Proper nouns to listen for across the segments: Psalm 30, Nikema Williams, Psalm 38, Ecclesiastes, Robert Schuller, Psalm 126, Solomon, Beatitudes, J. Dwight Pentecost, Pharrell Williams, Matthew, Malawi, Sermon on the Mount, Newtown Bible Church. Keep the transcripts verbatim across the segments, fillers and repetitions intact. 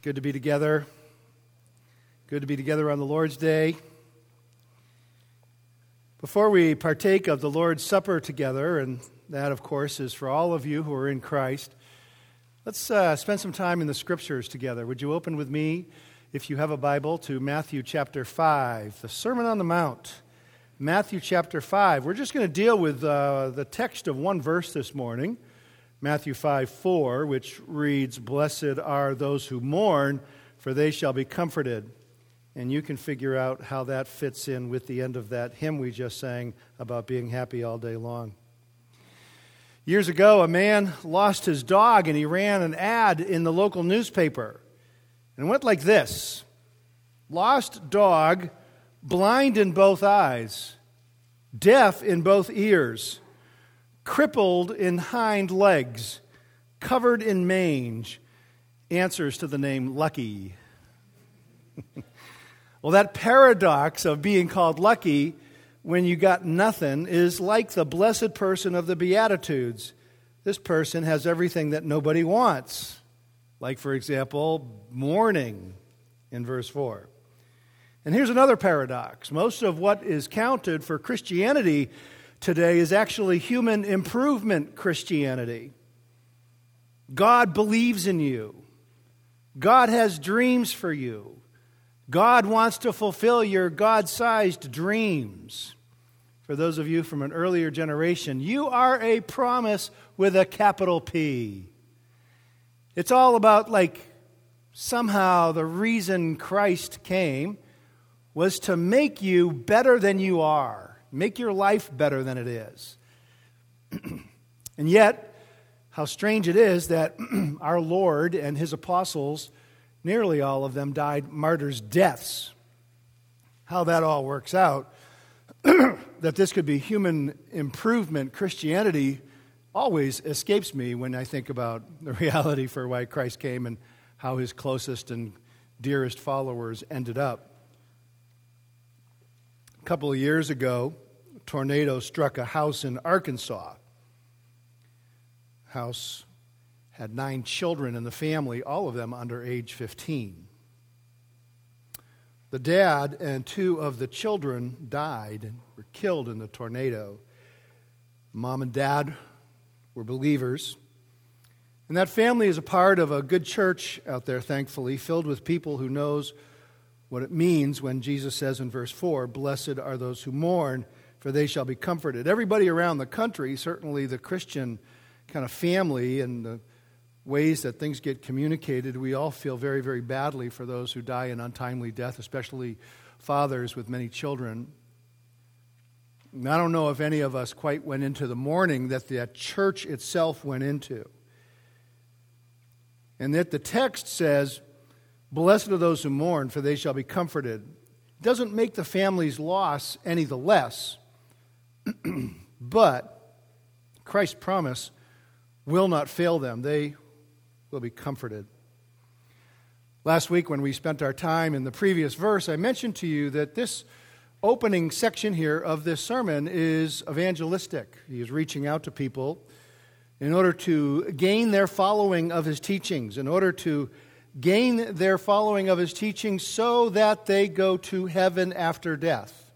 It's good to be together. Good to be together on the Lord's Day. Before we partake of the Lord's Supper together, and that, of course, is for all of you who are in Christ, let's uh, spend some time in the Scriptures together. Would you open with me, if you have a Bible, to Matthew chapter five, the Sermon on the Mount. Matthew chapter five. We're just going to deal with uh, the text of one verse this morning. Matthew five four, which reads, "Blessed are those who mourn, for they shall be comforted." And you can figure out how that fits in with the end of that hymn we just sang about being happy all day long. Years ago, a man lost his dog, and he ran an ad in the local newspaper. And it went like this: "Lost dog, blind in both eyes, deaf in both ears, crippled in hind legs, covered in mange, answers to the name Lucky." Well, that paradox of being called lucky when you got nothing is like the blessed person of the Beatitudes. This person has everything that nobody wants. Like, for example, mourning in verse four. And here's another paradox. Most of what is counted for Christianity today is actually human improvement Christianity. God believes in you. God has dreams for you. God wants to fulfill your God-sized dreams. For those of you from an earlier generation, you are a promise with a capital P. It's all about, like, somehow the reason Christ came was to make you better than you are. Make your life better than it is. And yet, how strange it is that our Lord and his apostles, nearly all of them, died martyrs' deaths. How that all works out, that this could be human improvement Christianity, always escapes me when I think about the reality for why Christ came and how his closest and dearest followers ended up. A couple of years ago, a tornado struck a house in Arkansas. The house had nine children in the family, all of them under age fifteen. The dad and two of the children died and were killed in the tornado. Mom and dad were believers. And that family is a part of a good church out there, thankfully, filled with people who knows what it means when Jesus says in verse four, "Blessed are those who mourn, for they shall be comforted." Everybody around the country, certainly the Christian kind of family and the ways that things get communicated, we all feel very, very badly for those who die an untimely death, especially fathers with many children. And I don't know if any of us quite went into the mourning that the church itself went into. And that the text says, "Blessed are those who mourn, for they shall be comforted." Doesn't make the family's loss any the less, but Christ's promise will not fail them. They will be comforted. Last week, when we spent our time in the previous verse, I mentioned to you that this opening section here of this sermon is evangelistic. He is reaching out to people in order to gain their following of his teachings, in order to gain their following of his teaching so that they go to heaven after death.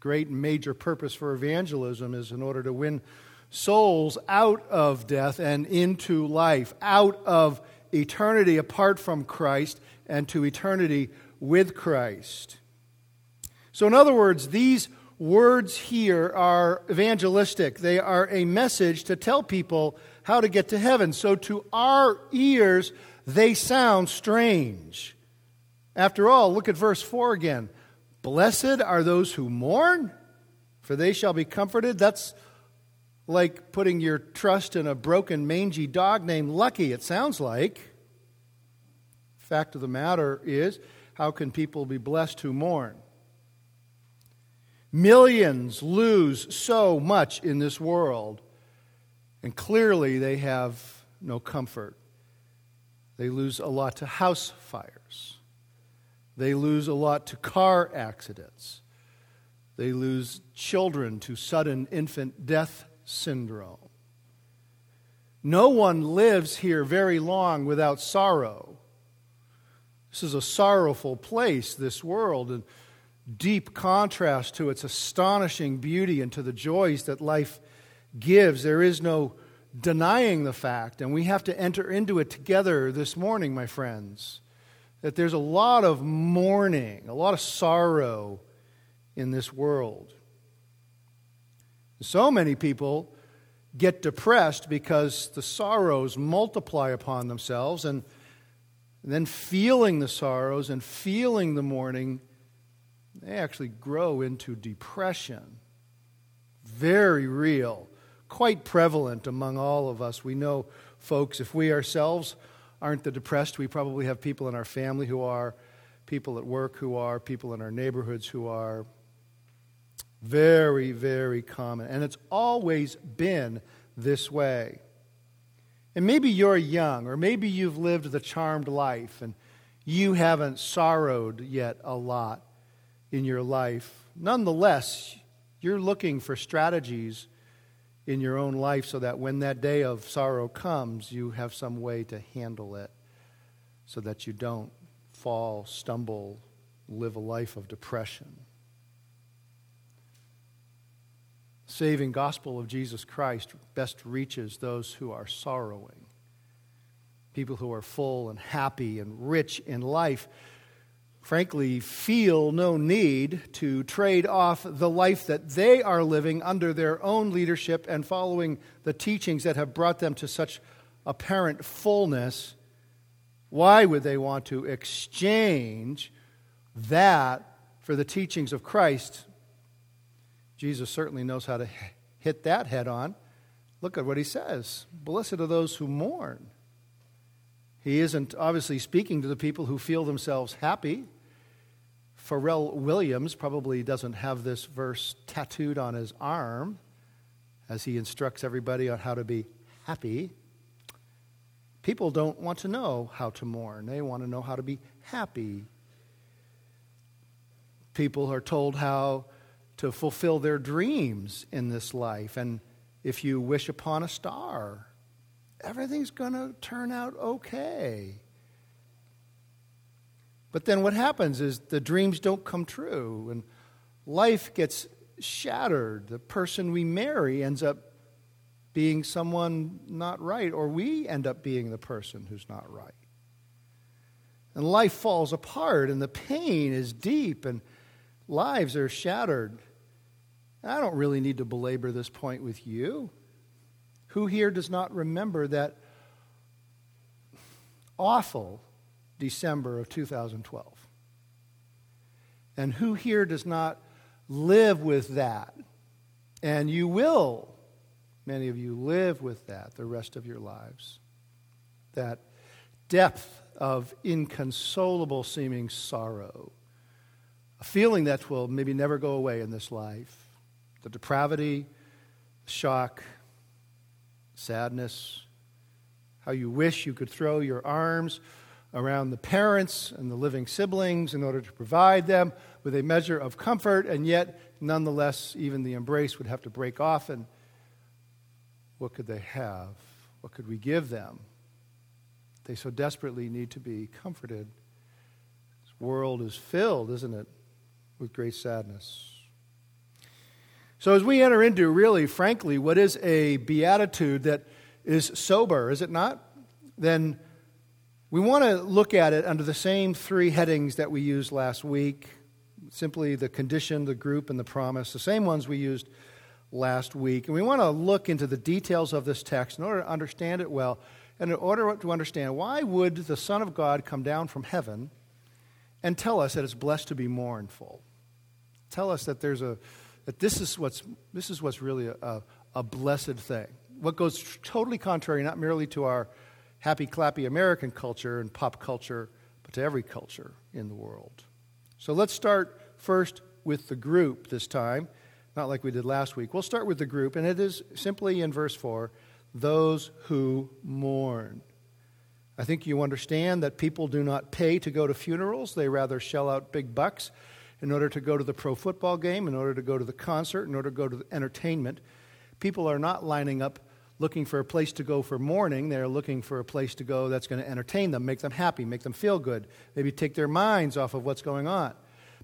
Great major purpose for evangelism is in order to win souls out of death and into life, out of eternity apart from Christ and to eternity with Christ. So in other words, these words here are evangelistic. They are a message to tell people how to get to heaven. So to our ears, they sound strange. After all, look at verse four again. "Blessed are those who mourn, for they shall be comforted." That's like putting your trust in a broken, mangy dog named Lucky, it sounds like. Fact of the matter is, how can people be blessed who mourn? Millions lose so much in this world, and clearly they have no comfort. They lose a lot to house fires. They lose a lot to car accidents. They lose children to sudden infant death syndrome. No one lives here very long without sorrow. This is a sorrowful place, this world, in deep contrast to its astonishing beauty and to the joys that life gives. There is no denying the fact, and we have to enter into it together this morning, my friends, that there's a lot of mourning, a lot of sorrow in this world. So many people get depressed because the sorrows multiply upon themselves, and then feeling the sorrows and feeling the mourning, they actually grow into depression. Very real, quite prevalent among all of us. We know, folks, if we ourselves aren't the depressed, we probably have people in our family who are, people at work who are, people in our neighborhoods who are. Very, very common. And it's always been this way. And maybe you're young, or maybe you've lived the charmed life, and you haven't sorrowed yet a lot in your life. Nonetheless, you're looking for strategies in your own life so that when that day of sorrow comes, you have some way to handle it so that you don't fall, stumble, live a life of depression. Saving gospel of Jesus Christ best reaches those who are sorrowing, people who are full and happy and rich in life, frankly, feel no need to trade off the life that they are living under their own leadership and following the teachings that have brought them to such apparent fullness. Why would they want to exchange that for the teachings of Christ? Jesus certainly knows how to hit that head on. Look at what he says. Blessed are those who mourn. He isn't obviously speaking to the people who feel themselves happy. Pharrell Williams probably doesn't have this verse tattooed on his arm as he instructs everybody on how to be happy. People don't want to know how to mourn. They want to know how to be happy. People are told how to fulfill their dreams in this life. And if you wish upon a star, everything's going to turn out okay. But then what happens is the dreams don't come true, and life gets shattered. The person we marry ends up being someone not right, or we end up being the person who's not right. And life falls apart, and the pain is deep, and lives are shattered. I don't really need to belabor this point with you. Who here does not remember that awful December of two thousand twelve? And who here does not live with that? And you will, many of you, live with that the rest of your lives. That depth of inconsolable seeming sorrow. A feeling that will maybe never go away in this life. The depravity, the shock, sadness, how you wish you could throw your arms around the parents and the living siblings in order to provide them with a measure of comfort, and yet, nonetheless, even the embrace would have to break off, and what could they have? What could we give them? They so desperately need to be comforted. This world is filled, isn't it, with great sadness. So as we enter into, really, frankly, what is a beatitude that is sober, is it not? Then we want to look at it under the same three headings that we used last week, simply the condition, the group, and the promise, the same ones we used last week. And we want to look into the details of this text in order to understand it well, and in order to understand why would the Son of God come down from heaven and tell us that it's blessed to be mournful, tell us that there's a That this is what's this is what's really a, a, a blessed thing. What goes totally contrary, not merely to our happy, clappy American culture and pop culture, but to every culture in the world. So let's start first with the group this time, not like we did last week. We'll start with the group, and it is simply in verse four, those who mourn. I think you understand that people do not pay to go to funerals. They rather shell out big bucks in order to go to the pro football game, in order to go to the concert, in order to go to the entertainment. People are not lining up looking for a place to go for mourning. They're looking for a place to go that's going to entertain them, make them happy, make them feel good. Maybe take their minds off of what's going on.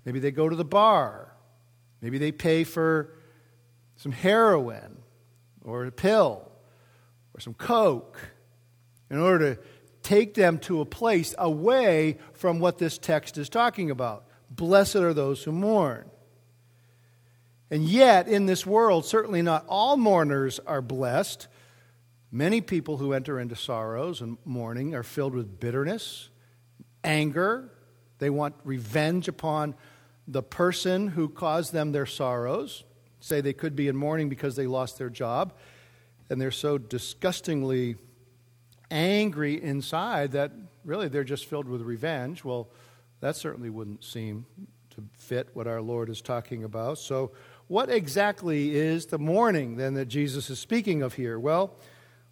Maybe they go to the bar. Maybe they pay for some heroin or a pill or some coke in order to take them to a place away from what this text is talking about. Blessed are those who mourn. And yet, in this world, certainly not all mourners are blessed. Many people who enter into sorrows and mourning are filled with bitterness, anger. They want revenge upon the person who caused them their sorrows. Say they could be in mourning because they lost their job, and they're so disgustingly angry inside that really they're just filled with revenge. Well, that certainly wouldn't seem to fit what our Lord is talking about. So what exactly is the mourning then that Jesus is speaking of here? Well,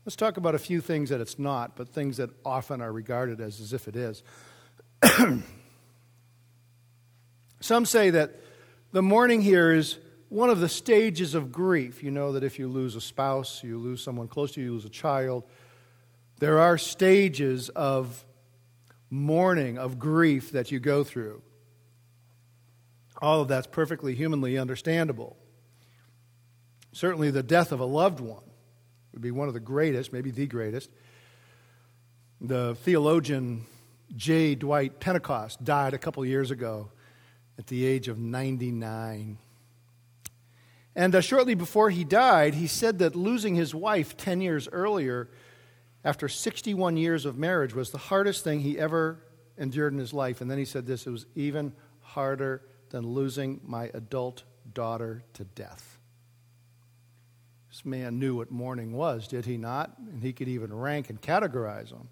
let's talk about a few things that it's not, but things that often are regarded as, as if it is. Some say that the mourning here is one of the stages of grief. You know that if you lose a spouse, you lose someone close to you, you lose a child. There are stages of mourning, of grief that you go through. All of that's perfectly humanly understandable. Certainly the death of a loved one would be one of the greatest, maybe the greatest. The theologian J. Dwight Pentecost died a couple years ago at the age of ninety-nine. And uh, shortly before he died, he said that losing his wife ten years earlier, after sixty-one years of marriage, was the hardest thing he ever endured in his life. And then he said this, it was even harder than losing my adult daughter to death. This man knew what mourning was, did he not? And he could even rank and categorize them.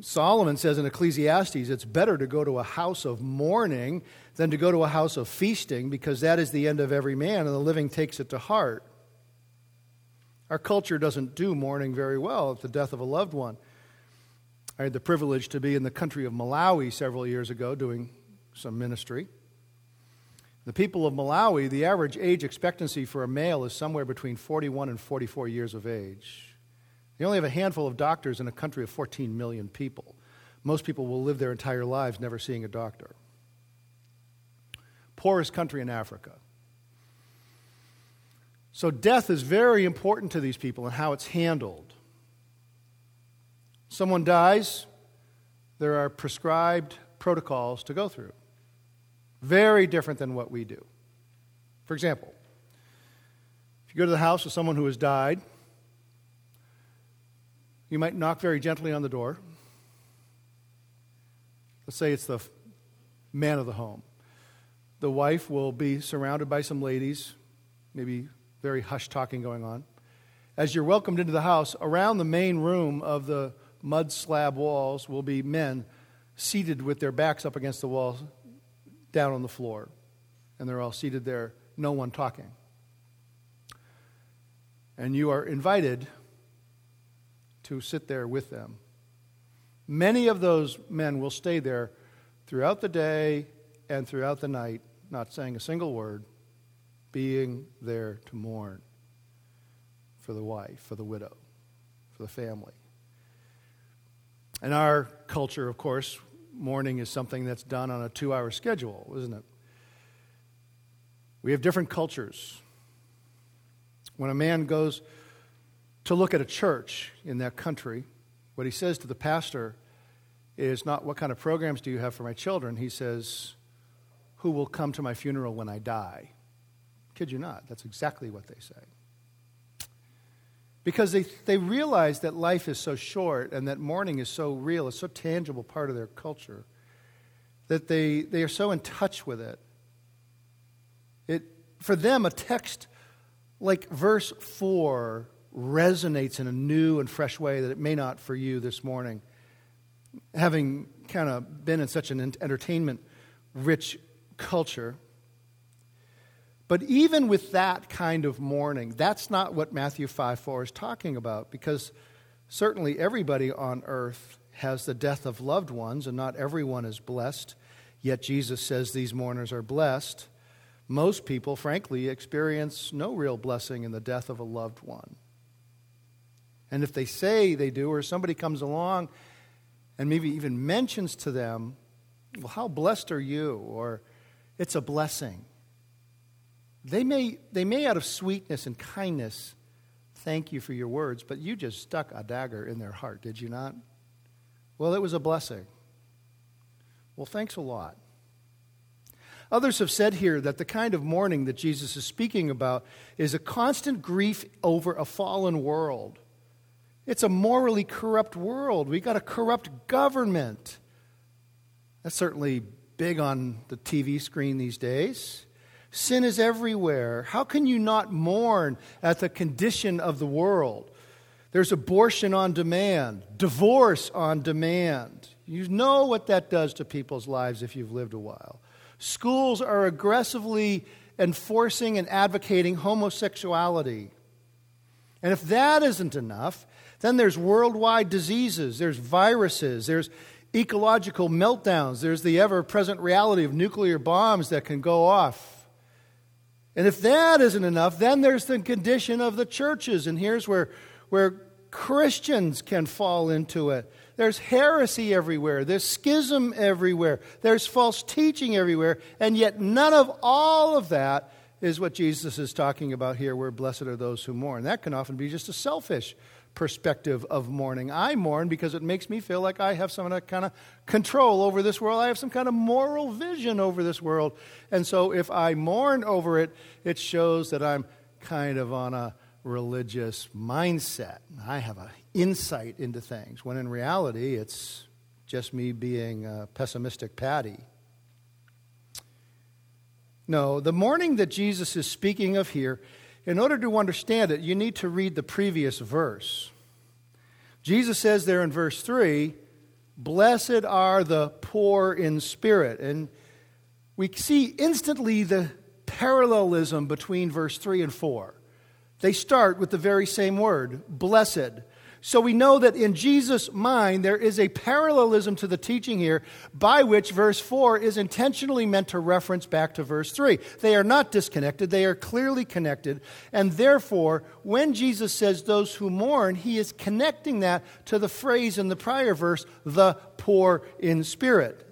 Solomon says in Ecclesiastes, it's better to go to a house of mourning than to go to a house of feasting, because that is the end of every man, and the living takes it to heart. Our culture doesn't do mourning very well at the death of a loved one. I had the privilege to be in the country of Malawi several years ago doing some ministry. The people of Malawi, the average age expectancy for a male is somewhere between forty-one and forty-four years of age. They only have a handful of doctors in a country of fourteen million people. Most people will live their entire lives never seeing a doctor. Poorest country in Africa. So death is very important to these people and how it's handled. Someone dies, there are prescribed protocols to go through. Very different than what we do. For example, if you go to the house of someone who has died, you might knock very gently on the door. Let's say it's the man of the home. The wife will be surrounded by some ladies, maybe very hushed talking going on. As you're welcomed into the house, around the main room of the mud slab walls will be men seated with their backs up against the walls, down on the floor. And they're all seated there, no one talking. And you are invited to sit there with them. Many of those men will stay there throughout the day and throughout the night, not saying a single word, being there to mourn for the wife, for the widow, for the family. In our culture, of course, mourning is something that's done on a two-hour schedule, isn't it? We have different cultures. When a man goes to look at a church in that country, what he says to the pastor is not, what kind of programs do you have for my children? He says, who will come to my funeral when I die? Kid you not, that's exactly what they say. Because they, they realize that life is so short and that mourning is so real, it's so tangible part of their culture, that they, they are so in touch with it. It for them, a text like verse four resonates in a new and fresh way that it may not for you this morning. Having kind of been in such an entertainment-rich culture. But even with that kind of mourning, that's not what Matthew five four is talking about, because certainly everybody on earth has the death of loved ones, and not everyone is blessed, yet Jesus says these mourners are blessed. Most people, frankly, experience no real blessing in the death of a loved one. And if they say they do, or somebody comes along and maybe even mentions to them, well, how blessed are you? Or, it's a blessing. They may, they may out of sweetness and kindness thank you for your words, but you just stuck a dagger in their heart, did you not? Well, it was a blessing. Well, thanks a lot. Others have said here that the kind of mourning that Jesus is speaking about is a constant grief over a fallen world. It's a morally corrupt world. We've got a corrupt government. That's certainly big on the T V screen these days. Sin is everywhere. How can you not mourn at the condition of the world? There's abortion on demand, divorce on demand. You know what that does to people's lives if you've lived a while. Schools are aggressively enforcing and advocating homosexuality. And if that isn't enough, then there's worldwide diseases, there's viruses, there's ecological meltdowns, there's the ever-present reality of nuclear bombs that can go off. And if that isn't enough, then there's the condition of the churches, and here's where, where Christians can fall into it. There's heresy everywhere, there's schism everywhere, there's false teaching everywhere, and yet none of all of that is what Jesus is talking about here, where blessed are those who mourn. That can often be just a selfish perspective of mourning. I mourn because it makes me feel like I have some kind of control over this world. I have some kind of moral vision over this world. And so if I mourn over it, it shows that I'm kind of on a religious mindset. I have an insight into things, when in reality, it's just me being a pessimistic Patty. No, the mourning that Jesus is speaking of here, in order to understand it, you need to read the previous verse. Jesus says there in verse three, blessed are the poor in spirit. And we see instantly the parallelism between verse three and four. They start with the very same word, blessed. So we know that in Jesus' mind, there is a parallelism to the teaching here by which verse four is intentionally meant to reference back to verse three. They are not disconnected. They are clearly connected. And therefore, when Jesus says those who mourn, he is connecting that to the phrase in the prior verse, the poor in spirit.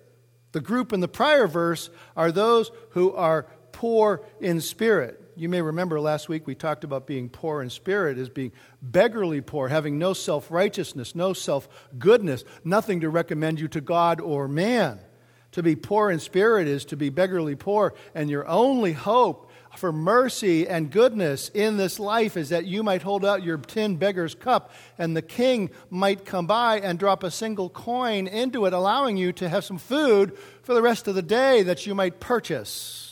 The group in the prior verse are those who are poor in spirit. You may remember last week we talked about being poor in spirit as being beggarly poor, having no self-righteousness, no self-goodness, nothing to recommend you to God or man. To be poor in spirit is to be beggarly poor, and your only hope for mercy and goodness in this life is that you might hold out your tin beggar's cup and the king might come by and drop a single coin into it, allowing you to have some food for the rest of the day that you might purchase.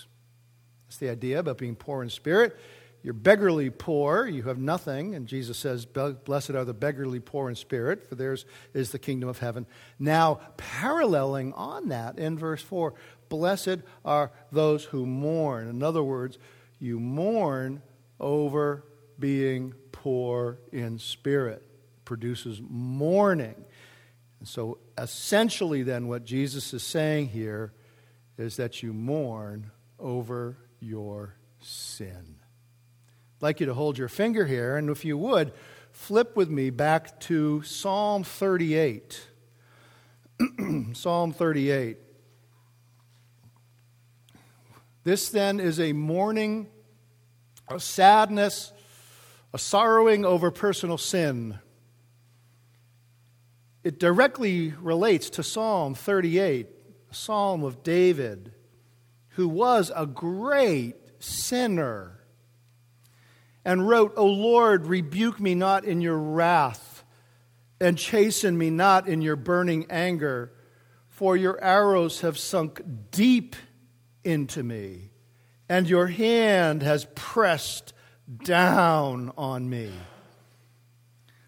The idea about being poor in spirit. You're beggarly poor, you have nothing, and Jesus says, blessed are the beggarly poor in spirit, for theirs is the kingdom of heaven. Now, paralleling on that in verse four, blessed are those who mourn. In other words, you mourn over being poor in spirit. It produces mourning. And so essentially then what Jesus is saying here is that you mourn over your sin. I'd like you to hold your finger here, and if you would, flip with me back to Psalm thirty-eight. Psalm thirty-eight. This then is a mourning, a sadness, a sorrowing over personal sin. It directly relates to Psalm thirty-eight, a psalm of David, who was a great sinner, and wrote, O Lord, rebuke me not in your wrath, and chasten me not in your burning anger, for your arrows have sunk deep into me, and your hand has pressed down on me.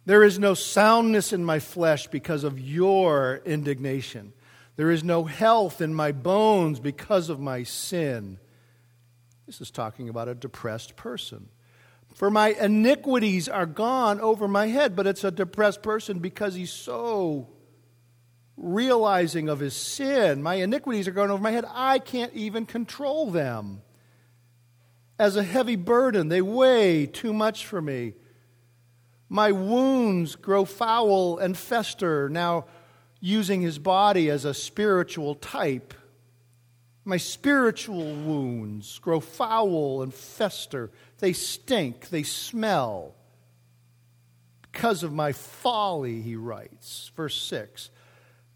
There is no soundness in my flesh because of your indignation. There is no health in my bones because of my sin. This is talking about a depressed person. For my iniquities are gone over my head, but it's a depressed person because he's so realizing of his sin. My iniquities are gone over my head. I can't even control them. as a heavy burden. They weigh too much for me. My wounds grow foul and fester, now using his body as a spiritual type. My spiritual wounds grow foul and fester. They stink, they smell. Because of my folly, he writes. Verse six,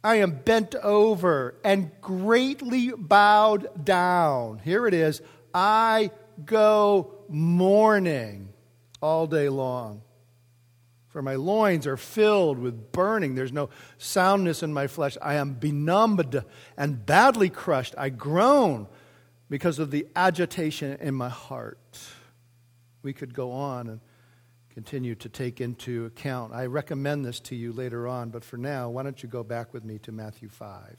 I am bent over and greatly bowed down. Here it is. I go mourning all day long. For my loins are filled with burning. There's no soundness in my flesh. I am benumbed and badly crushed. I groan because of the agitation in my heart. We could go on and continue to take into account. I recommend this to you later on, but for now, why don't you go back with me to Matthew five.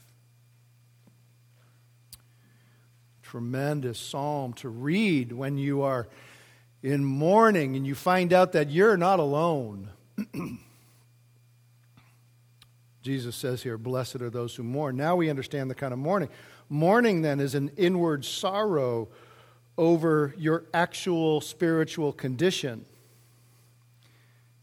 Tremendous psalm to read when you are in mourning and you find out that you're not alone. Jesus says here, blessed are those who mourn. Now we understand the kind of mourning. Mourning, then, is an inward sorrow over your actual spiritual condition.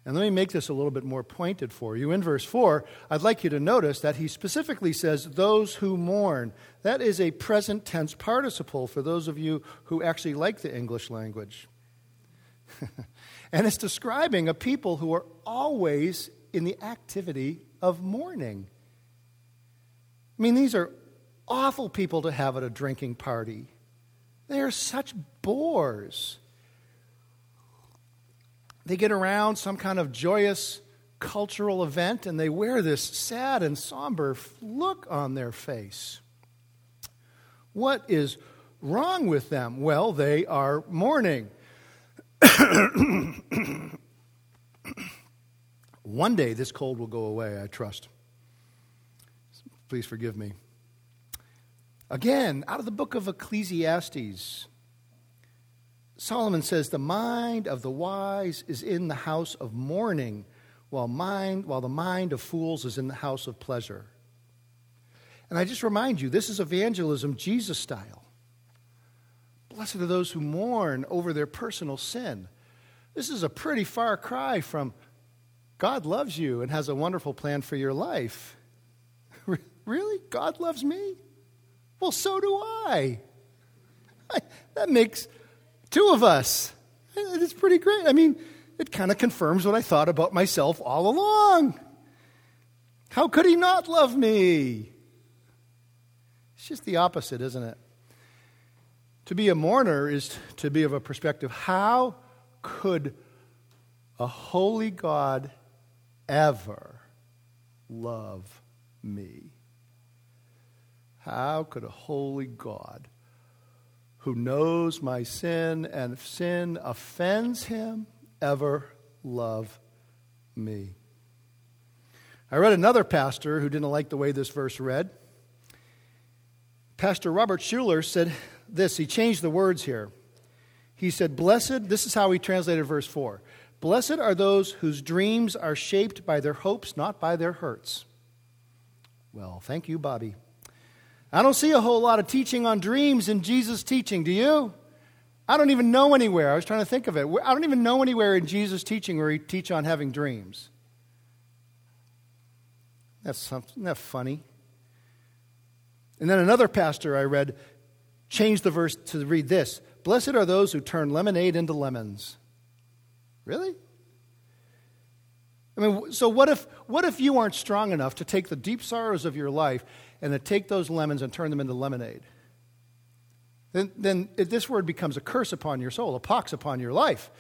And let me make this a little bit more pointed for you. In verse four, I'd like you to notice that he specifically says, those who mourn. That is a present tense participle for those of you who actually like the English language. And it's describing a people who are always in the activity of mourning. I mean, these are awful people to have at a drinking party. They are such bores. They get around some kind of joyous cultural event, and they wear this sad and somber look on their face. What is wrong with them? Well, they are mourning. One day this cold will go away, I trust. Please forgive me. Again, out of the book of Ecclesiastes, Solomon says, the mind of the wise is in the house of mourning, while mind, while the mind of fools is in the house of pleasure. And I just remind you, this is evangelism Jesus style. Blessed are those who mourn over their personal sin. This is a pretty far cry from God loves you and has a wonderful plan for your life. Really? God loves me? Well, so do I. I that makes... Two of us. It's pretty great. I mean, it kind of confirms what I thought about myself all along. How could he not love me? It's just the opposite, isn't it? To be a mourner is to be of a perspective. How could a holy God ever love me? How could a holy God who knows my sin, and if sin offends him, ever love me? I read another pastor who didn't like the way this verse read. Pastor Robert Schuller said this. He changed the words here. He said, blessed, this is how he translated verse four. Blessed are those whose dreams are shaped by their hopes, not by their hurts. Well, thank you, Bobby. I don't see a whole lot of teaching on dreams in Jesus' teaching, do you? I don't even know anywhere. I was trying to think of it. I don't even know anywhere in Jesus' teaching where he teach on having dreams. That's something. Isn't that funny? And then another pastor I read changed the verse to read this. Blessed are those who turn lemonade into lemons. Really? I mean, so what if what if you aren't strong enough to take the deep sorrows of your life and to take those lemons and turn them into lemonade? Then, then it, this word becomes a curse upon your soul, a pox upon your life.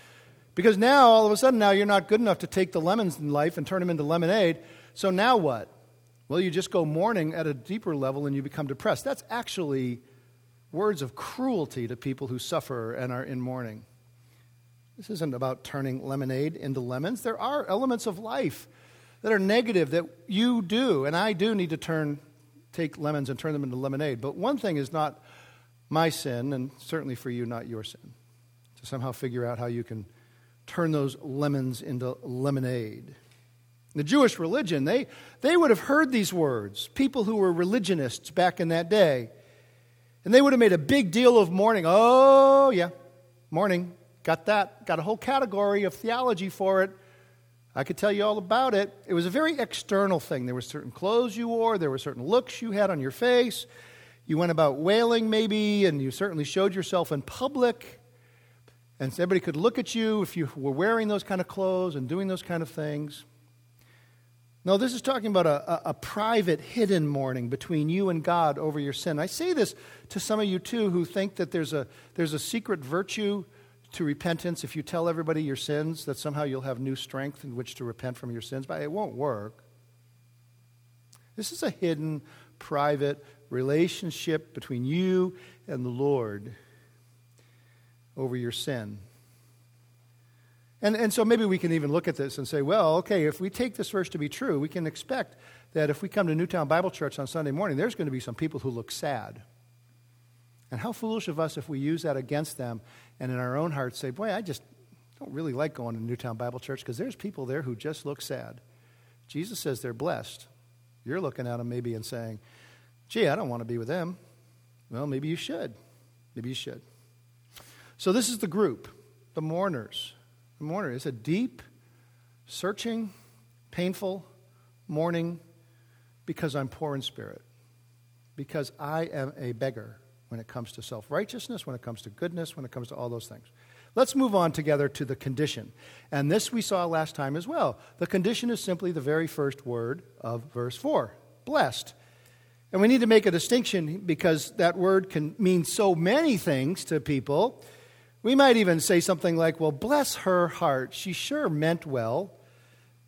Because now, all of a sudden, now you're not good enough to take the lemons in life and turn them into lemonade. So now what? Well, you just go mourning at a deeper level and you become depressed. That's actually words of cruelty to people who suffer and are in mourning. This isn't about turning lemonade into lemons. There are elements of life that are negative that you do, and I do need to turn, take lemons and turn them into lemonade. But one thing is not my sin, and certainly for you, not your sin. To somehow figure out how you can turn those lemons into lemonade. The Jewish religion, they, they would have heard these words, people who were religionists back in that day, and they would have made a big deal of mourning. Oh, yeah. Morning. Got that. Got a whole category of theology for it. I could tell you all about it. It was a very external thing. There were certain clothes you wore. There were certain looks you had on your face. You went about wailing maybe, and you certainly showed yourself in public. And everybody could look at you if you were wearing those kind of clothes and doing those kind of things. No, this is talking about a, a, a private, hidden mourning between you and God over your sin. I say this to some of you, too, who think that there's a there's a secret virtue to repentance. If you tell everybody your sins, that somehow you'll have new strength in which to repent from your sins, but it won't work. This is a hidden, private relationship between you and the Lord over your sin. And and so maybe we can even look at this and say, well, okay, if we take this verse to be true, we can expect that if we come to Newtown Bible Church on Sunday morning, there's going to be some people who look sad. And how foolish of us if we use that against them and in our own hearts say, boy, I just don't really like going to Newtown Bible Church because there's people there who just look sad. Jesus says they're blessed. You're looking at them maybe and saying, gee, I don't want to be with them. Well, maybe you should. Maybe you should. So this is the group, the mourners. Mourner is a deep, searching, painful mourning because I'm poor in spirit, because I am a beggar when it comes to self-righteousness, when it comes to goodness, when it comes to all those things. Let's move on together to the condition. And this we saw last time as well. The condition is simply the very first word of verse four, blessed. And we need to make a distinction because that word can mean so many things to people. We might even say something like, well, bless her heart. She sure meant well.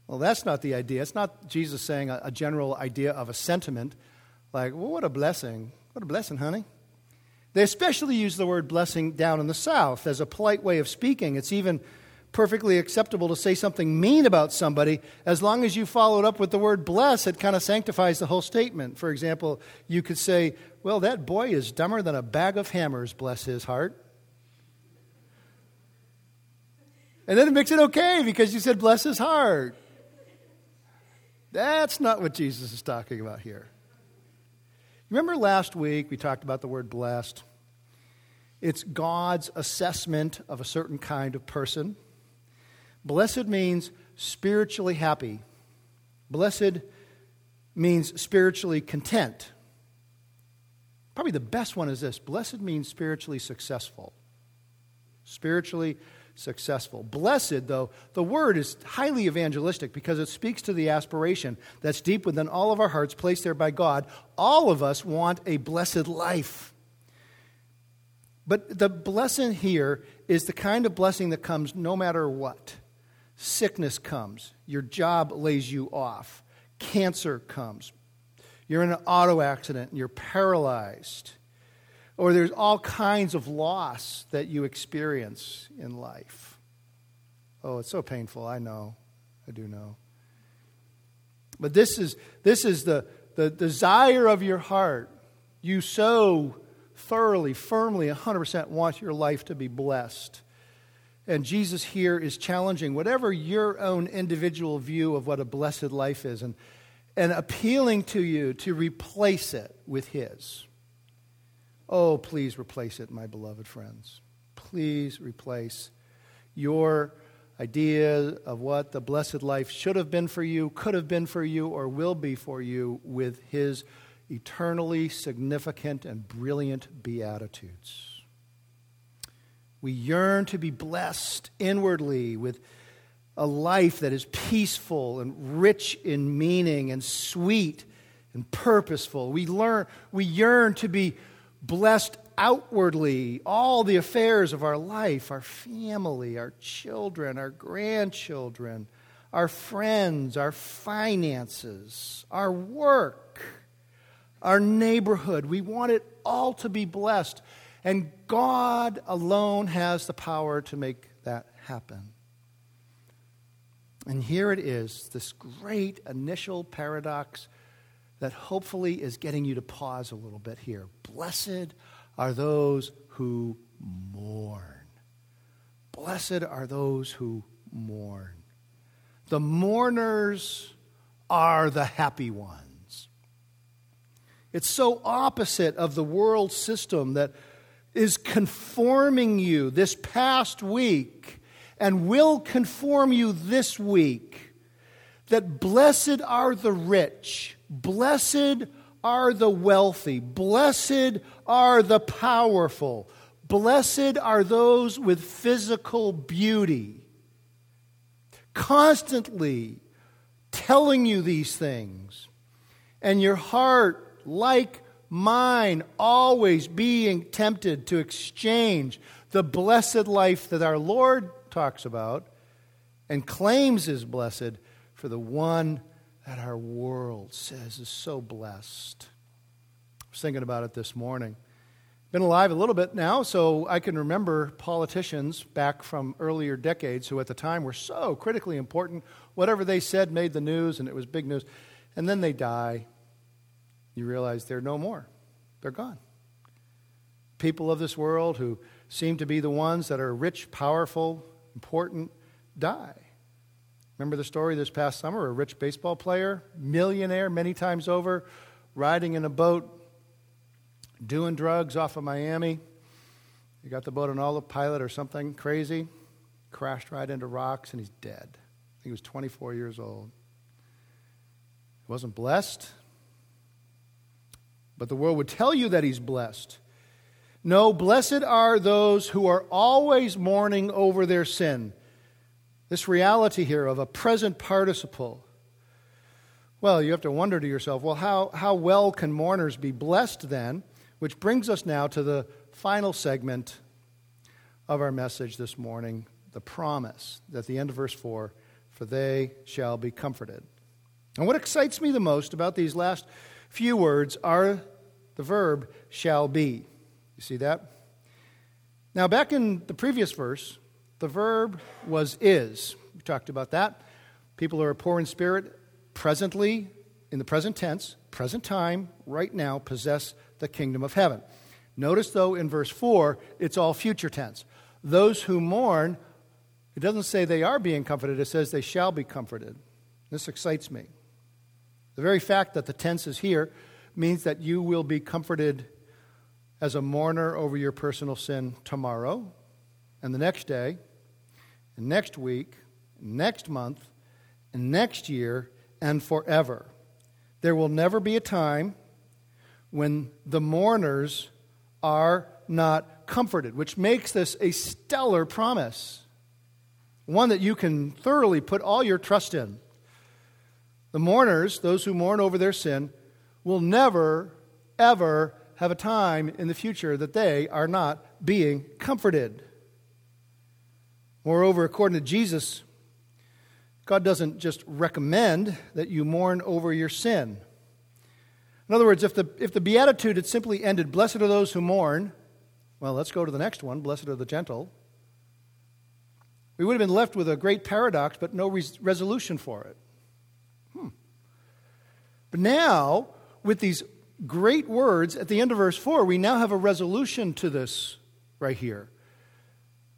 Well, that's not the idea. It's not Jesus saying a, a general idea of a sentiment. Like, well, what a blessing. What a blessing, honey. They especially use the word blessing down in the South as a polite way of speaking. It's even perfectly acceptable to say something mean about somebody as long as you followed up with the word bless. It kind of sanctifies the whole statement. For example, you could say, well, that boy is dumber than a bag of hammers, bless his heart. And then it makes it okay because you said, bless his heart. That's not what Jesus is talking about here. Remember last week we talked about the word blessed. It's God's assessment of a certain kind of person. Blessed means spiritually happy. Blessed means spiritually content. Probably the best one is this. Blessed means spiritually successful. Spiritually successful. Blessed, though, the word is highly evangelistic because it speaks to the aspiration that's deep within all of our hearts, placed there by God. All of us want a blessed life. But the blessing here is the kind of blessing that comes no matter what. Sickness comes. Your job lays you off. Cancer comes. You're in an auto accident and you're paralyzed. Or there's all kinds of loss that you experience in life. Oh, it's so painful. I know. I do know. But this is this is the, the desire of your heart. You so thoroughly, firmly, one hundred percent want your life to be blessed. And Jesus here is challenging whatever your own individual view of what a blessed life is and, and appealing to you to replace it with his. Oh, please replace it, my beloved friends. Please replace your idea of what the blessed life should have been for you, could have been for you, or will be for you with his eternally significant and brilliant Beatitudes. We yearn to be blessed inwardly with a life that is peaceful and rich in meaning and sweet and purposeful. We learn, we yearn to be blessed outwardly, all the affairs of our life, our family, our children, our grandchildren, our friends, our finances, our work, our neighborhood. We want it all to be blessed. And God alone has the power to make that happen. And here it is, this great initial paradox that hopefully is getting you to pause a little bit here. Blessed are those who mourn. Blessed are those who mourn. The mourners are the happy ones. It's so opposite of the world system that is conforming you this past week and will conform you this week, that blessed are the rich, blessed are the wealthy, blessed are the powerful, blessed are those with physical beauty. Constantly telling you these things, and your heart, like mine, always being tempted to exchange the blessed life that our Lord talks about and claims is blessed for the one that our world says is so blessed. I was thinking about it this morning. Been alive a little bit now, so I can remember politicians back from earlier decades who at the time were so critically important. Whatever they said made the news, and it was big news. And then they die. You realize they're no more. They're gone. People of this world who seem to be the ones that are rich, powerful, important, die. Remember the story this past summer? A rich baseball player, millionaire many times over, riding in a boat, doing drugs off of Miami. He got the boat on autopilot or something crazy, crashed right into rocks, and he's dead. I think he was twenty-four years old. He wasn't blessed, but the world would tell you that he's blessed. No, blessed are those who are always mourning over their sin. This reality here of a present participle. Well, you have to wonder to yourself, well, how, how well can mourners be blessed then? Which brings us now to the final segment of our message this morning, the promise at the end of verse four, for they shall be comforted. And what excites me the most about these last few words are the verb shall be. You see that? Now, back in the previous verse, the verb was is. We talked about that. People who are poor in spirit presently, in the present tense, present time, right now, possess the kingdom of heaven. Notice, though, in verse four, it's all future tense. Those who mourn, it doesn't say they are being comforted. It says they shall be comforted. This excites me. The very fact that the tense is here means that you will be comforted as a mourner over your personal sin tomorrow and the next day and next week, next month, and next year, and forever. There will never be a time when the mourners are not comforted, which makes this a stellar promise, one that you can thoroughly put all your trust in. The mourners, those who mourn over their sin, will never, ever have a time in the future that they are not being comforted. Moreover, according to Jesus, God doesn't just recommend that you mourn over your sin. In other words, if the if the Beatitude had simply ended, blessed are those who mourn, well, let's go to the next one, blessed are the gentle, we would have been left with a great paradox, but no res- resolution for it. Hmm. But now, with these great words at the end of verse four, we now have a resolution to this right here.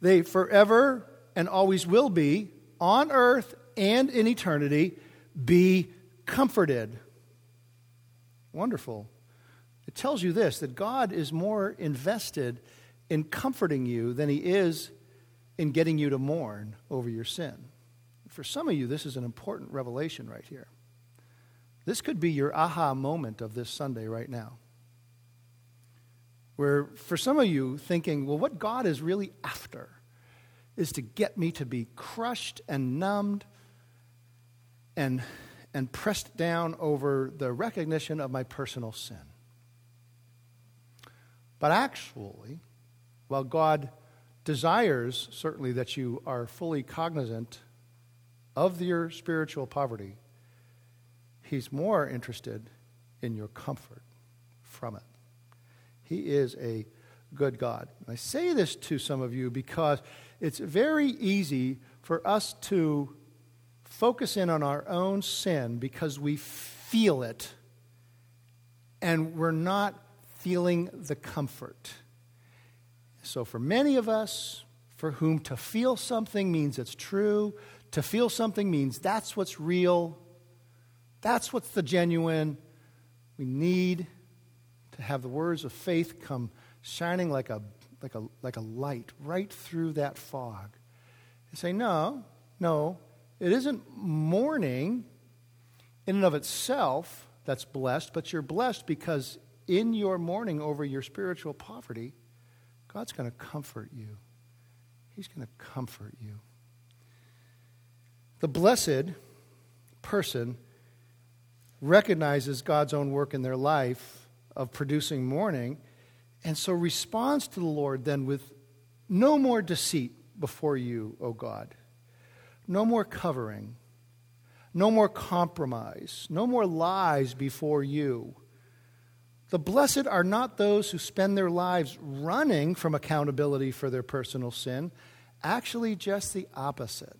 They forever and always will be, on earth and in eternity, be comforted. Wonderful. It tells you this, that God is more invested in comforting you than he is in getting you to mourn over your sin. For some of you, this is an important revelation right here. This could be your aha moment of this Sunday right now. Where for some of you thinking, well, what God is really after is to get me to be crushed and numbed and and pressed down over the recognition of my personal sin. But actually, while God desires certainly that you are fully cognizant of your spiritual poverty, he's more interested in your comfort from it. He is a good God. And I say this to some of you because it's very easy for us to focus in on our own sin because we feel it, and we're not feeling the comfort. So for many of us, for whom to feel something means it's true, to feel something means that's what's real, that's what's the genuine, we need to have the words of faith come shining like a like a like a light right through that fog. They say, no, no, it isn't mourning in and of itself that's blessed, but you're blessed because in your mourning over your spiritual poverty, God's going to comfort you. He's going to comfort you. The blessed person recognizes God's own work in their life of producing mourning, and so responds to the Lord then with no more deceit before you, O God. No more covering. No more compromise. No more lies before you. The blessed are not those who spend their lives running from accountability for their personal sin. Actually, just the opposite.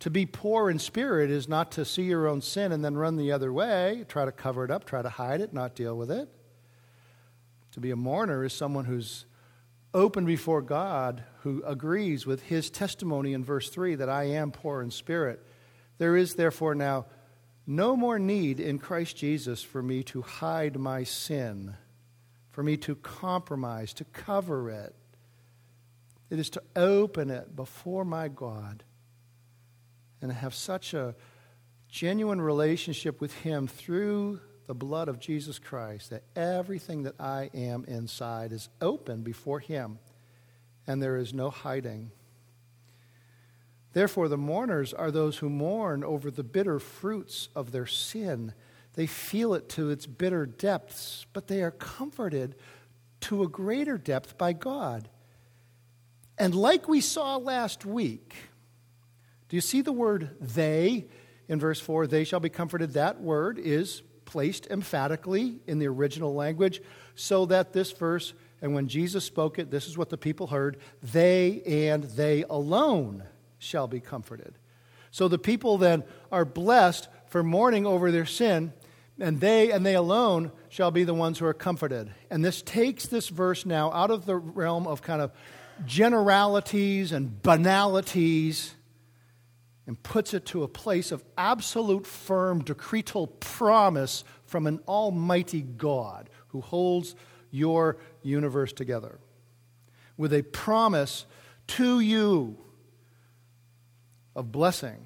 To be poor in spirit is not to see your own sin and then run the other way, try to cover it up, try to hide it, not deal with it. To be a mourner is someone who's open before God, who agrees with his testimony in verse three that I am poor in spirit. There is therefore now no more need in Christ Jesus for me to hide my sin, for me to compromise, to cover it. It is to open it before my God and have such a genuine relationship with him through the blood of Jesus Christ that everything that I am inside is open before him and there is no hiding. Therefore, the mourners are those who mourn over the bitter fruits of their sin. They feel it to its bitter depths, but they are comforted to a greater depth by God. And like we saw last week, do you see the word they in verse four? They shall be comforted. That word is placed emphatically in the original language so that this verse, and when Jesus spoke it, this is what the people heard, they and they alone shall be comforted. So the people then are blessed for mourning over their sin, and they and they alone shall be the ones who are comforted. And this takes this verse now out of the realm of kind of generalities and banalities and puts it to a place of absolute firm decretal promise from an almighty God who holds your universe together with a promise to you of blessing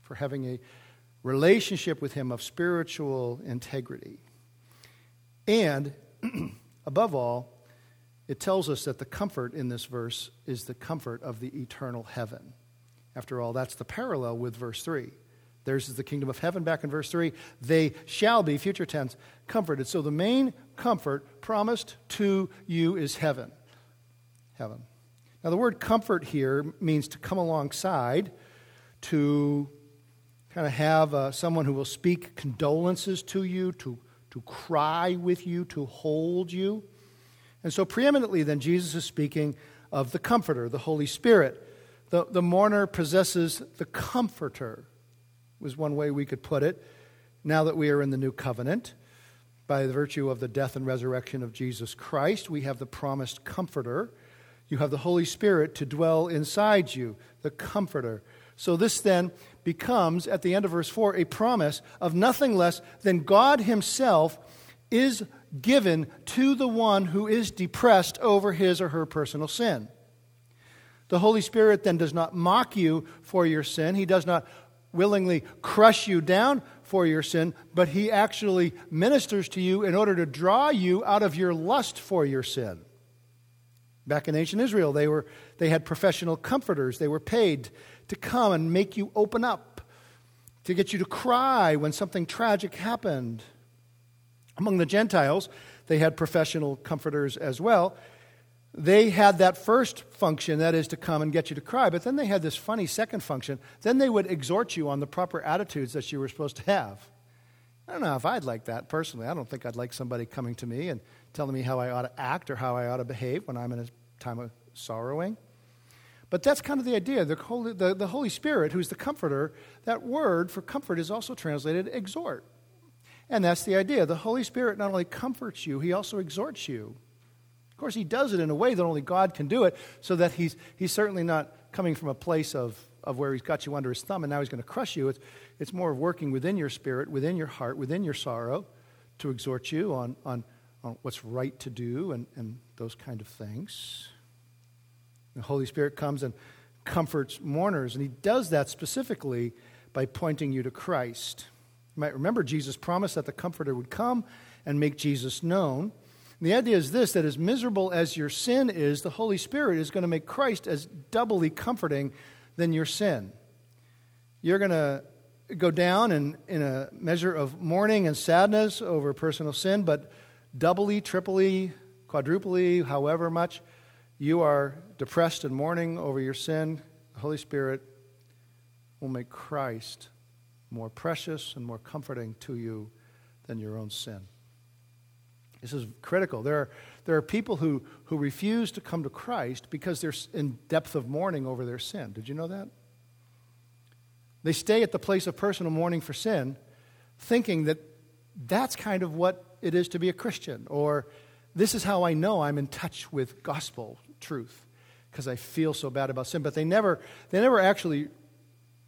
for having a relationship with him of spiritual integrity. And above all, it tells us that the comfort in this verse is the comfort of the eternal heaven. After all, that's the parallel with verse three. Theirs is the kingdom of heaven back in verse three. They shall be, future tense, comforted. So the main comfort promised to you is heaven. Heaven. Now, the word comfort here means to come alongside, to kind of have uh, someone who will speak condolences to you, to, to cry with you, to hold you. And so preeminently, then, Jesus is speaking of the Comforter, the Holy Spirit. The, the mourner possesses the Comforter, was one way we could put it, now that we are in the new covenant. By the virtue of the death and resurrection of Jesus Christ, we have the promised Comforter. You have the Holy Spirit to dwell inside you, the Comforter. So this then becomes, at the end of verse four, a promise of nothing less than God himself is given to the one who is depressed over his or her personal sin. The Holy Spirit then does not mock you for your sin. He does not willingly crush you down for your sin, but he actually ministers to you in order to draw you out of your lust for your sin. Back in ancient Israel, they were they had professional comforters. They were paid to come and make you open up, to get you to cry when something tragic happened. Among the Gentiles, they had professional comforters as well. They had that first function, that is to come and get you to cry, but then they had this funny second function. Then they would exhort you on the proper attitudes that you were supposed to have. I don't know if I'd like that personally. I don't think I'd like somebody coming to me and telling me how I ought to act or how I ought to behave when I'm in a time of sorrowing. But that's kind of the idea. The Holy, the, the Holy Spirit, who's the comforter, that word for comfort is also translated exhort. And that's the idea. The Holy Spirit not only comforts you, he also exhorts you. Of course, he does it in a way that only God can do it, so that he's he's certainly not coming from a place of, of where he's got you under his thumb and now he's going to crush you. It's, it's more of working within your spirit, within your heart, within your sorrow to exhort you on on on what's right to do and, and those kind of things. The Holy Spirit comes and comforts mourners, and he does that specifically by pointing you to Christ. You might remember Jesus promised that the Comforter would come and make Jesus known. And the idea is this, that as miserable as your sin is, the Holy Spirit is going to make Christ as doubly comforting than your sin. You're going to go down in, in a measure of mourning and sadness over personal sin, but doubly, triply, quadruply, however much you are depressed and mourning over your sin, the Holy Spirit will make Christ more precious and more comforting to you than your own sin. This is critical. There are, there are people who, who refuse to come to Christ because they're in depth of mourning over their sin. Did you know that? They stay at the place of personal mourning for sin, thinking that that's kind of what it is to be a Christian, or this is how I know I'm in touch with gospel truth, because I feel so bad about sin. But they never, they never actually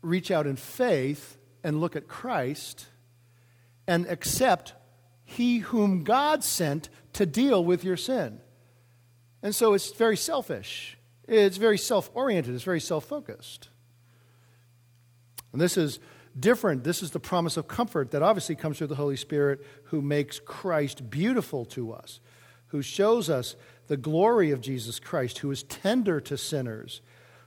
reach out in faith and look at Christ and accept He whom God sent to deal with your sin. And so it's very selfish. It's very self-oriented. It's very self-focused. And this is different. This is the promise of comfort that obviously comes through the Holy Spirit, who makes Christ beautiful to us, who shows us the glory of Jesus Christ, who is tender to sinners,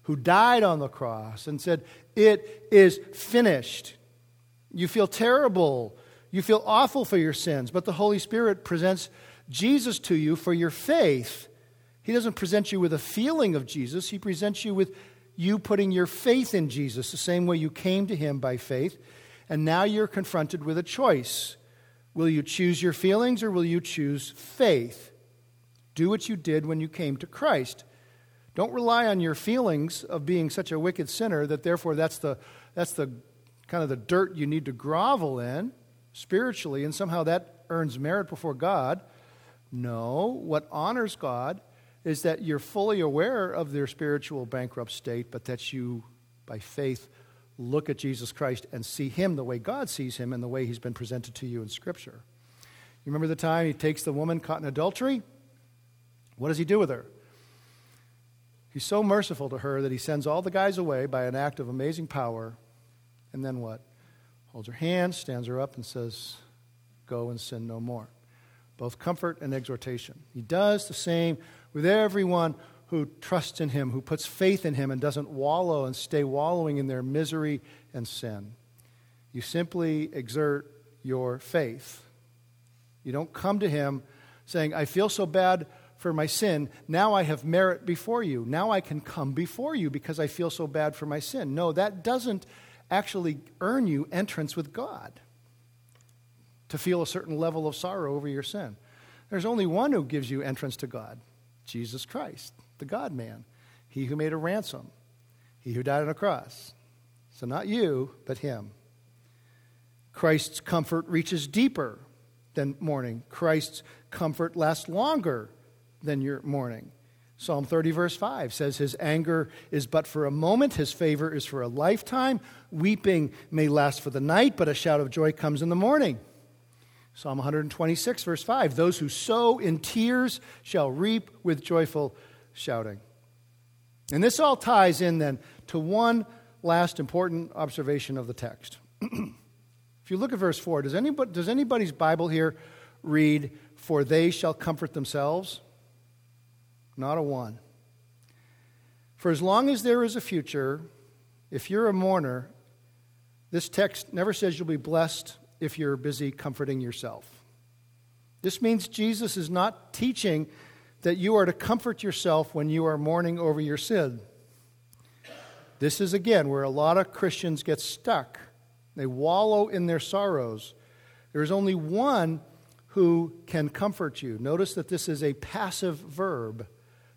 who died on the cross and said, "It is finished." You feel terrible. You feel awful for your sins, but the Holy Spirit presents Jesus to you for your faith. He doesn't present you with a feeling of Jesus. He presents you with you putting your faith in Jesus, the same way you came to Him by faith, and now you're confronted with a choice. Will you choose your feelings or will you choose faith? Do what you did when you came to Christ. Don't rely on your feelings of being such a wicked sinner that therefore that's the that's the kind of the dirt you need to grovel in spiritually, and somehow that earns merit before God. No, what honors God is that you're fully aware of their spiritual bankrupt state, but that you, by faith, look at Jesus Christ and see Him the way God sees Him and the way He's been presented to you in Scripture. You remember the time He takes the woman caught in adultery? What does He do with her? He's so merciful to her that He sends all the guys away by an act of amazing power, and then what? Holds her hand, stands her up, and says, "Go and sin no more." Both comfort and exhortation. He does the same with everyone who trusts in Him, who puts faith in Him and doesn't wallow and stay wallowing in their misery and sin. You simply exert your faith. You don't come to Him saying, "I feel so bad for my sin. Now I have merit before you. Now I can come before you because I feel so bad for my sin." No, that doesn't actually earn you entrance with God, to feel a certain level of sorrow over your sin. There's only one who gives you entrance to God, Jesus Christ, the God-man, He who made a ransom, He who died on a cross. So not you, but Him. Christ's comfort reaches deeper than mourning. Christ's comfort lasts longer than your mourning. Psalm thirty, verse five says, "His anger is but for a moment, His favor is for a lifetime. Weeping may last for the night, but a shout of joy comes in the morning." Psalm one twenty-six, verse five, "Those who sow in tears shall reap with joyful shouting." And this all ties in then to one last important observation of the text. If you look at verse four, does anybody, does anybody's Bible here read, "For they shall comfort themselves"? Not a one. For as long as there is a future, if you're a mourner, this text never says you'll be blessed if you're busy comforting yourself. This means Jesus is not teaching that you are to comfort yourself when you are mourning over your sin. This is, again, where a lot of Christians get stuck. They wallow in their sorrows. There is only one who can comfort you. Notice that this is a passive verb.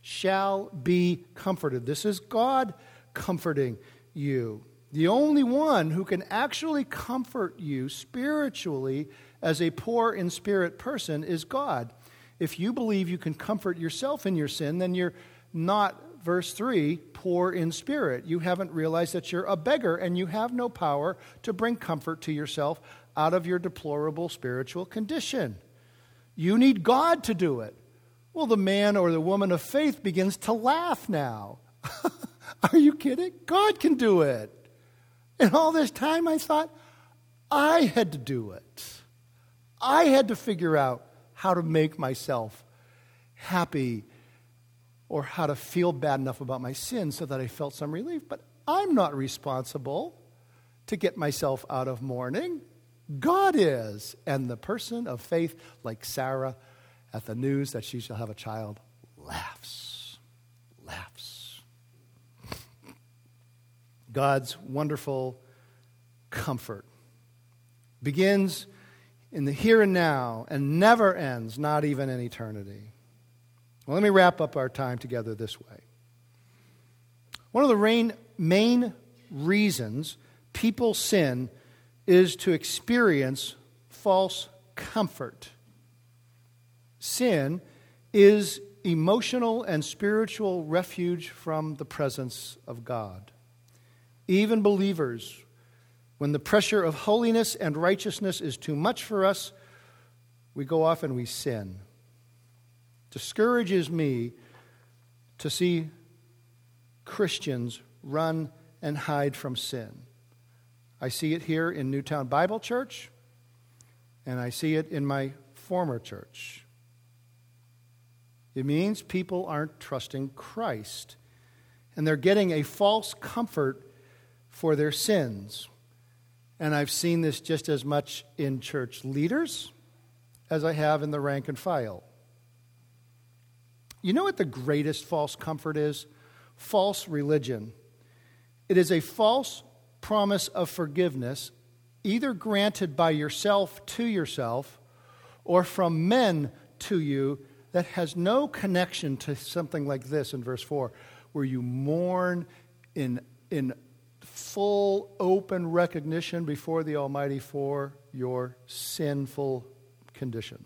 Shall be comforted. This is God comforting you. The only one who can actually comfort you spiritually as a poor in spirit person is God. If you believe you can comfort yourself in your sin, then you're not, verse three, poor in spirit. You haven't realized that you're a beggar and you have no power to bring comfort to yourself out of your deplorable spiritual condition. You need God to do it. Well, the man or the woman of faith begins to laugh now. Are you kidding? God can do it. And all this time I thought, I had to do it. I had to figure out how to make myself happy or how to feel bad enough about my sin so that I felt some relief. But I'm not responsible to get myself out of mourning. God is. And the person of faith, like Sarah, at the news that she shall have a child, laughs, laughs. God's wonderful comfort begins in the here and now and never ends, not even in eternity. Well, let me wrap up our time together this way. One of the main reasons people sin is to experience false comfort. Sin is emotional and spiritual refuge from the presence of God. Even believers, when the pressure of holiness and righteousness is too much for us, we go off and we sin. Discourages me to see Christians run and hide from sin. I see it here in Newtown Bible Church, and I see it in my former church. It means people aren't trusting Christ, and they're getting a false comfort for their sins. And I've seen this just as much in church leaders as I have in the rank and file. You know what the greatest false comfort is? False religion. It is a false promise of forgiveness, either granted by yourself to yourself or from men to you, that has no connection to something like this in verse four, where you mourn in in full open recognition before the Almighty for your sinful condition.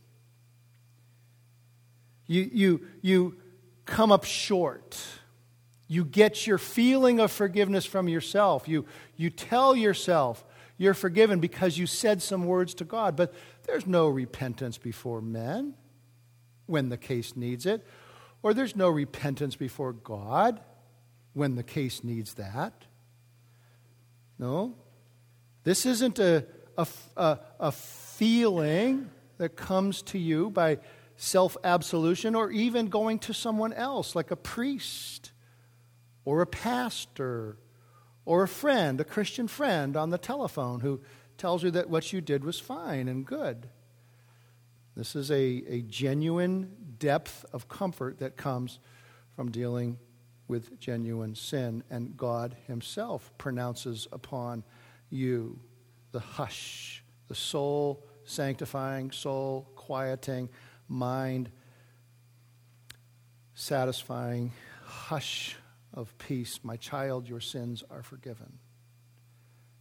You, you, you come up short. You get your feeling of forgiveness from yourself. You, you tell yourself you're forgiven because you said some words to God, but there's no repentance before men when the case needs it, or there's no repentance before God when the case needs that. No, this isn't a, a, a, a feeling that comes to you by self-absolution or even going to someone else like a priest or a pastor or a friend, a Christian friend on the telephone who tells you that what you did was fine and good. This is a, a genuine depth of comfort that comes from dealing with genuine sin, and God himself pronounces upon you the hush, the soul-sanctifying, soul-quieting, mind-satisfying hush of peace. My child, your sins are forgiven.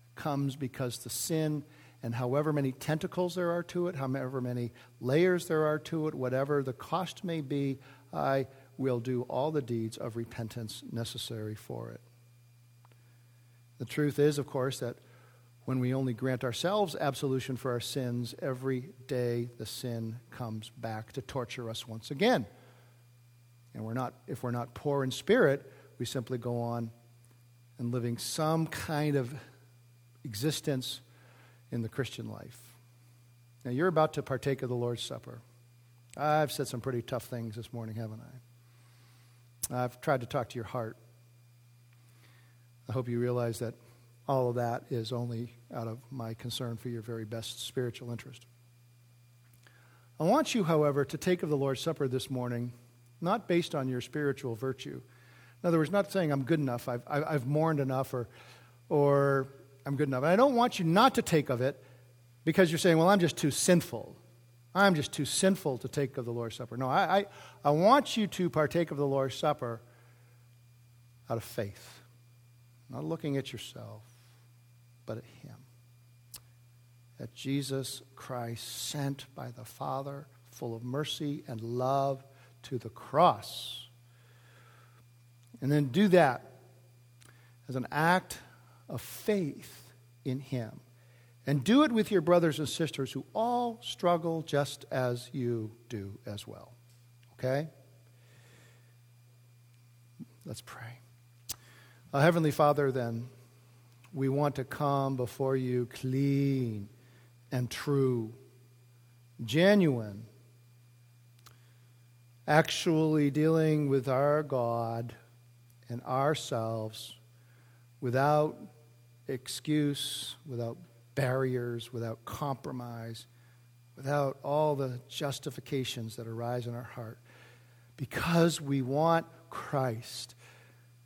It comes because the sin, and however many tentacles there are to it, however many layers there are to it, whatever the cost may be, I will do all the deeds of repentance necessary for it. The truth is, of course, that when we only grant ourselves absolution for our sins, every day the sin comes back to torture us once again. And we're not, if we're not poor in spirit, we simply go on and living some kind of existence in the Christian life. Now, you're about to partake of the Lord's Supper. I've said some pretty tough things this morning, haven't I? I've tried to talk to your heart. I hope you realize that all of that is only out of my concern for your very best spiritual interest. I want you, however, to take of the Lord's Supper this morning, not based on your spiritual virtue. In other words, not saying I'm good enough, I've, I've mourned enough, or, or I'm good enough. And I don't want you not to take of it because you're saying, well, I'm just too sinful. I'm just too sinful to take of the Lord's Supper. No, I, I, I want you to partake of the Lord's Supper out of faith. Not looking at yourself, but at Him. At Jesus Christ, sent by the Father, full of mercy and love, to the cross. And then do that as an act of faith in Him, And do it with your brothers and sisters who all struggle just as you do as well. Okay? Let's pray. Our Heavenly Father, then, we want to come before you clean and true, genuine, actually dealing with our God and ourselves without excuse, without barriers, without compromise, without all the justifications that arise in our heart. Because we want Christ,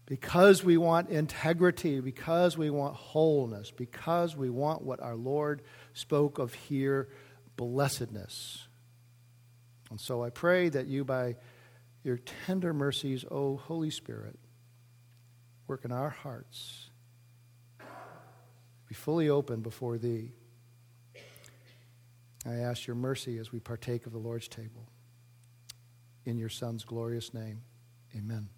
because we want integrity, because we want wholeness, because we want what our Lord spoke of here, blessedness. And so I pray that you, by your tender mercies, O Holy Spirit, work in our hearts, be fully open before Thee. I ask your mercy as we partake of the Lord's table. In your Son's glorious name, amen.